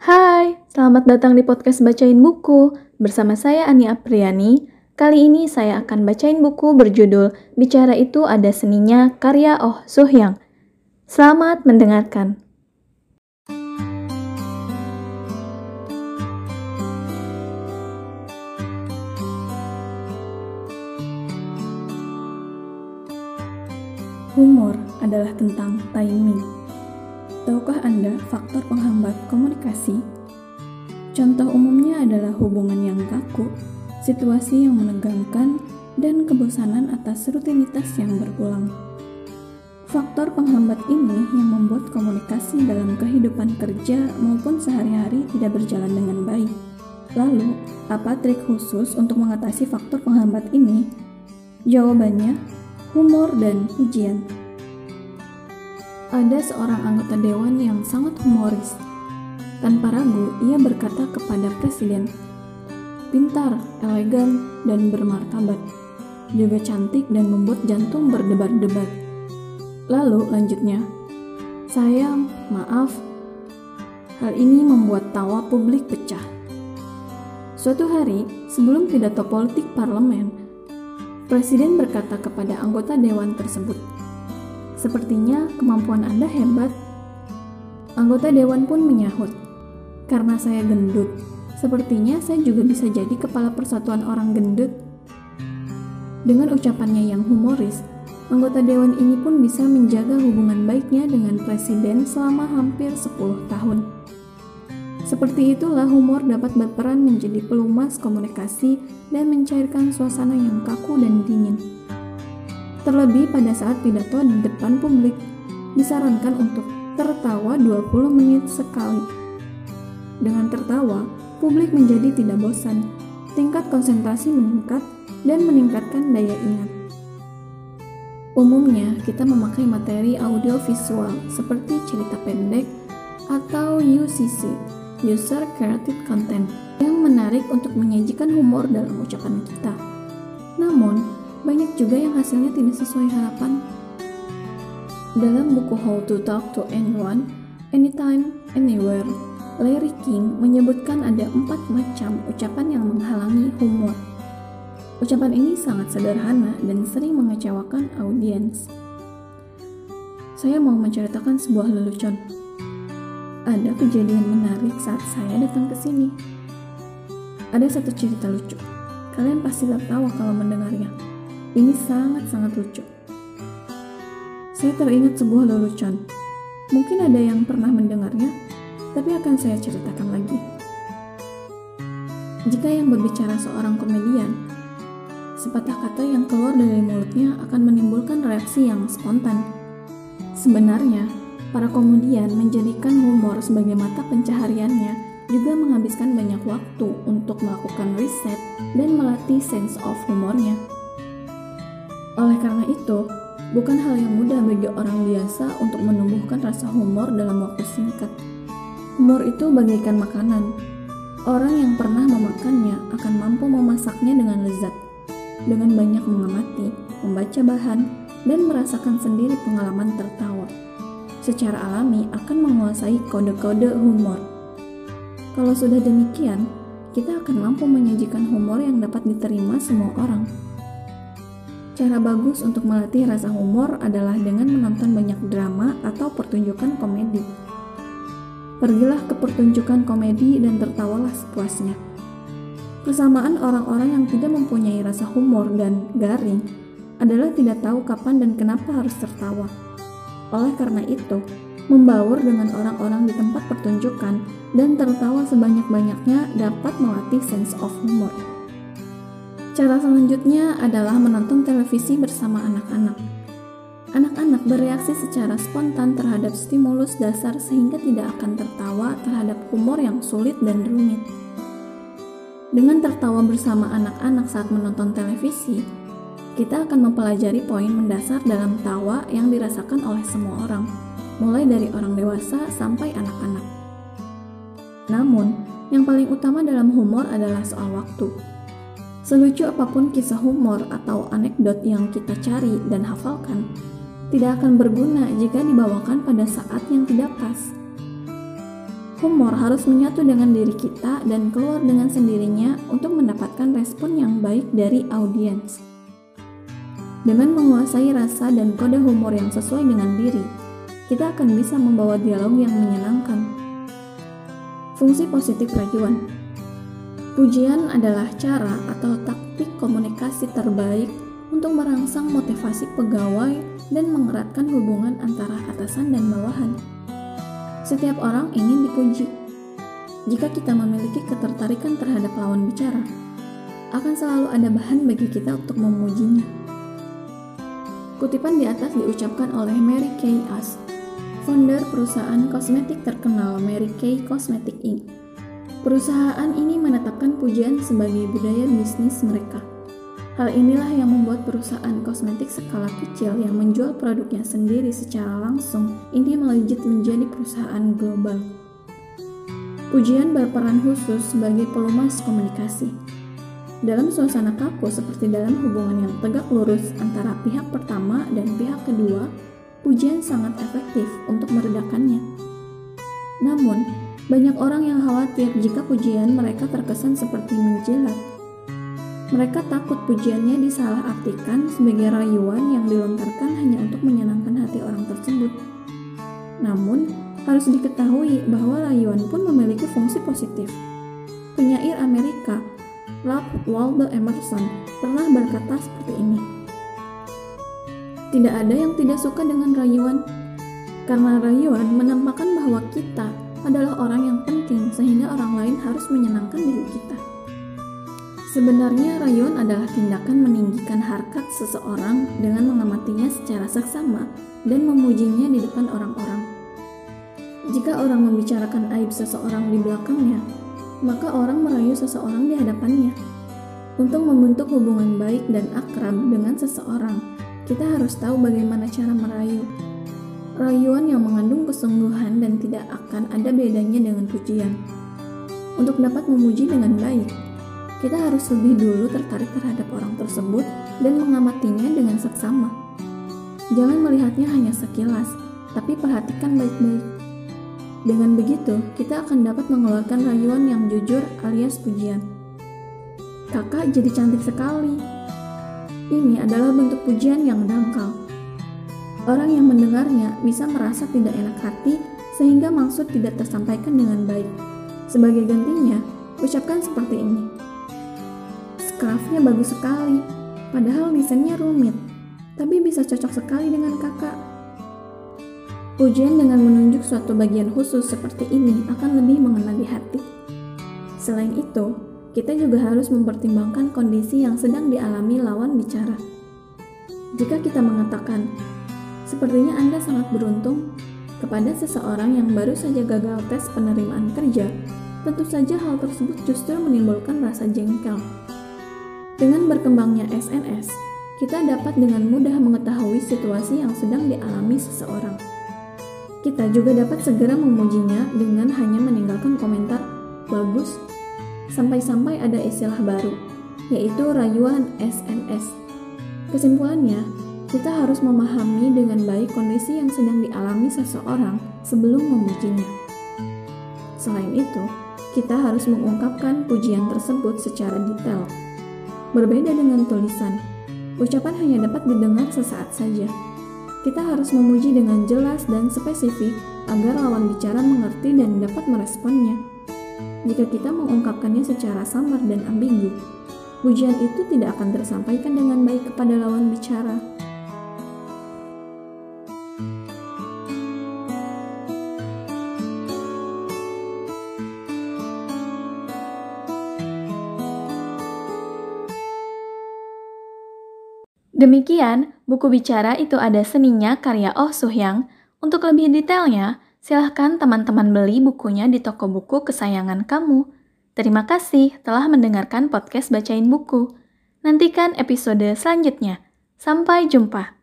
Hai, selamat datang di podcast Bacain Buku. Bersama saya Ani Apriyani. Kali ini saya akan bacain buku berjudul Bicara Itu Ada Seninya karya Oh Su Hyang. Selamat mendengarkan. Humor adalah tentang timing. Tahukah Anda faktor penghambat komunikasi? Contoh umumnya adalah hubungan yang kaku, situasi yang menegangkan, dan kebosanan atas rutinitas yang berulang. Faktor penghambat ini yang membuat komunikasi dalam kehidupan kerja maupun sehari-hari tidak berjalan dengan baik. Lalu, apa trik khusus untuk mengatasi faktor penghambat ini? Jawabannya, humor dan pujian. Ada seorang anggota dewan yang sangat humoris. Tanpa ragu, ia berkata kepada presiden, "Pintar, elegan, dan bermartabat. Juga cantik dan membuat jantung berdebar-debar." Lalu lanjutnya, "Sayang, maaf. Hal ini membuat tawa publik pecah." Suatu hari, sebelum pidato politik parlemen, presiden berkata kepada anggota dewan tersebut, "Sepertinya kemampuan Anda hebat." Anggota dewan pun menyahut, "Karena saya gendut, sepertinya saya juga bisa jadi kepala persatuan orang gendut." Dengan ucapannya yang humoris, anggota dewan ini pun bisa menjaga hubungan baiknya dengan presiden selama hampir 10 tahun. Seperti itulah humor dapat berperan menjadi pelumas komunikasi dan mencairkan suasana yang kaku dan dingin. Terlebih pada saat pidato di depan publik, disarankan untuk tertawa 20 menit sekali. Dengan tertawa, publik menjadi tidak bosan, tingkat konsentrasi meningkat, dan meningkatkan daya ingat. Umumnya, kita memakai materi audiovisual seperti cerita pendek atau UCC, User Created Content, yang menarik untuk menyajikan humor dalam ucapan kita. Namun, banyak juga yang hasilnya tidak sesuai harapan. Dalam buku How to Talk to Anyone, Anytime, Anywhere, Larry King menyebutkan ada 4 macam ucapan yang menghalangi humor. Ucapan ini sangat sederhana dan sering mengecewakan audiens. Saya mau menceritakan sebuah lelucon. Ada kejadian menarik saat saya datang ke sini. Ada satu cerita lucu. Kalian pasti tertawa kalau mendengarnya. Ini sangat-sangat lucu. Saya teringat sebuah lelucon. Mungkin ada yang pernah mendengarnya, tapi akan saya ceritakan lagi. Jika yang berbicara seorang komedian, sepatah kata yang keluar dari mulutnya akan menimbulkan reaksi yang spontan. Sebenarnya, para komedian menjadikan humor sebagai mata pencahariannya, juga menghabiskan banyak waktu untuk melakukan riset dan melatih sense of humornya. Oleh karena itu, bukan hal yang mudah bagi orang biasa untuk menumbuhkan rasa humor dalam waktu singkat. Humor itu bagaikan makanan. Orang yang pernah memakannya akan mampu memasaknya dengan lezat. Dengan banyak mengamati, membaca bahan, dan merasakan sendiri pengalaman tertawa, secara alami akan menguasai kode-kode humor. Kalau sudah demikian, kita akan mampu menyajikan humor yang dapat diterima semua orang. Cara bagus untuk melatih rasa humor adalah dengan menonton banyak drama atau pertunjukan komedi. Pergilah ke pertunjukan komedi dan tertawalah sepuasnya. Persamaan orang-orang yang tidak mempunyai rasa humor dan garing adalah tidak tahu kapan dan kenapa harus tertawa. Oleh karena itu, membaur dengan orang-orang di tempat pertunjukan dan tertawa sebanyak-banyaknya dapat melatih sense of humor. Cara selanjutnya adalah menonton televisi bersama anak-anak. Anak-anak bereaksi secara spontan terhadap stimulus dasar sehingga tidak akan tertawa terhadap humor yang sulit dan rumit. Dengan tertawa bersama anak-anak saat menonton televisi, kita akan mempelajari poin mendasar dalam tawa yang dirasakan oleh semua orang, mulai dari orang dewasa sampai anak-anak. Namun, yang paling utama dalam humor adalah soal waktu. Selucu apapun kisah humor atau anekdot yang kita cari dan hafalkan, tidak akan berguna jika dibawakan pada saat yang tidak pas. Humor harus menyatu dengan diri kita dan keluar dengan sendirinya untuk mendapatkan respon yang baik dari audiens. Dengan menguasai rasa dan kode humor yang sesuai dengan diri, kita akan bisa membawa dialog yang menyenangkan. Fungsi positif rayuan. Pujian adalah cara atau taktik komunikasi terbaik untuk merangsang motivasi pegawai dan mengeratkan hubungan antara atasan dan bawahan. Setiap orang ingin dipuji. Jika kita memiliki ketertarikan terhadap lawan bicara, akan selalu ada bahan bagi kita untuk memujinya. Kutipan di atas diucapkan oleh Mary Kay Ash, founder perusahaan kosmetik terkenal Mary Kay Cosmetics Inc. Perusahaan ini menetapkan pujian sebagai budaya bisnis mereka. Hal inilah yang membuat perusahaan kosmetik skala kecil yang menjual produknya sendiri secara langsung ini melejit menjadi perusahaan global. Pujian berperan khusus sebagai pelumas komunikasi. Dalam suasana kaku seperti dalam hubungan yang tegak lurus antara pihak pertama dan pihak kedua, pujian sangat efektif untuk meredakannya. Namun, banyak orang yang khawatir jika pujian mereka terkesan seperti menjilat. Mereka takut pujiannya disalahartikan sebagai rayuan yang dilontarkan hanya untuk menyenangkan hati orang tersebut. Namun, harus diketahui bahwa rayuan pun memiliki fungsi positif. Penyair Amerika, Ralph Waldo Emerson, pernah berkata seperti ini. Tidak ada yang tidak suka dengan rayuan, karena rayuan menampakkan bahwa kita adalah orang yang penting sehingga orang lain harus menyenangkan diri kita. Sebenarnya, rayuan adalah tindakan meninggikan harkat seseorang dengan mengamatinya secara seksama dan memujinya di depan orang-orang. Jika orang membicarakan aib seseorang di belakangnya, maka orang merayu seseorang di hadapannya. Untuk membentuk hubungan baik dan akrab dengan seseorang, kita harus tahu bagaimana cara merayu. Rayuan yang mengandung kesungguhan dan tidak akan ada bedanya dengan pujian. Untuk dapat memuji dengan baik, kita harus lebih dulu tertarik terhadap orang tersebut dan mengamatinya dengan seksama. Jangan melihatnya hanya sekilas, tapi perhatikan baik-baik. Dengan begitu, kita akan dapat mengeluarkan rayuan yang jujur alias pujian. Kakak jadi cantik sekali. Ini adalah bentuk pujian yang dangkal. Orang yang mendengarnya bisa merasa tidak enak hati sehingga maksud tidak tersampaikan dengan baik. Sebagai gantinya, ucapkan seperti ini. Scarfnya bagus sekali, padahal desainnya rumit, tapi bisa cocok sekali dengan kakak. Pujian dengan menunjuk suatu bagian khusus seperti ini akan lebih mengena di hati. Selain itu, kita juga harus mempertimbangkan kondisi yang sedang dialami lawan bicara. Jika kita mengatakan, sepertinya Anda sangat beruntung, kepada seseorang yang baru saja gagal tes penerimaan kerja, tentu saja hal tersebut justru menimbulkan rasa jengkel. Dengan berkembangnya SNS, kita dapat dengan mudah mengetahui situasi yang sedang dialami seseorang. Kita juga dapat segera memujinya dengan hanya meninggalkan komentar, bagus, sampai-sampai ada istilah baru, yaitu rayuan SNS. Kesimpulannya, kita harus memahami dengan baik kondisi yang sedang dialami seseorang sebelum memujinya. Selain itu, kita harus mengungkapkan pujian tersebut secara detail. Berbeda dengan tulisan, ucapan hanya dapat didengar sesaat saja. Kita harus memuji dengan jelas dan spesifik agar lawan bicara mengerti dan dapat meresponnya. Jika kita mengungkapkannya secara samar dan ambigu, pujian itu tidak akan tersampaikan dengan baik kepada lawan bicara. Demikian, buku Bicara Itu Ada Seninya karya Oh Su Hyang. Untuk lebih detailnya, silahkan teman-teman beli bukunya di toko buku kesayangan kamu. Terima kasih telah mendengarkan podcast Bacain Buku. Nantikan episode selanjutnya. Sampai jumpa!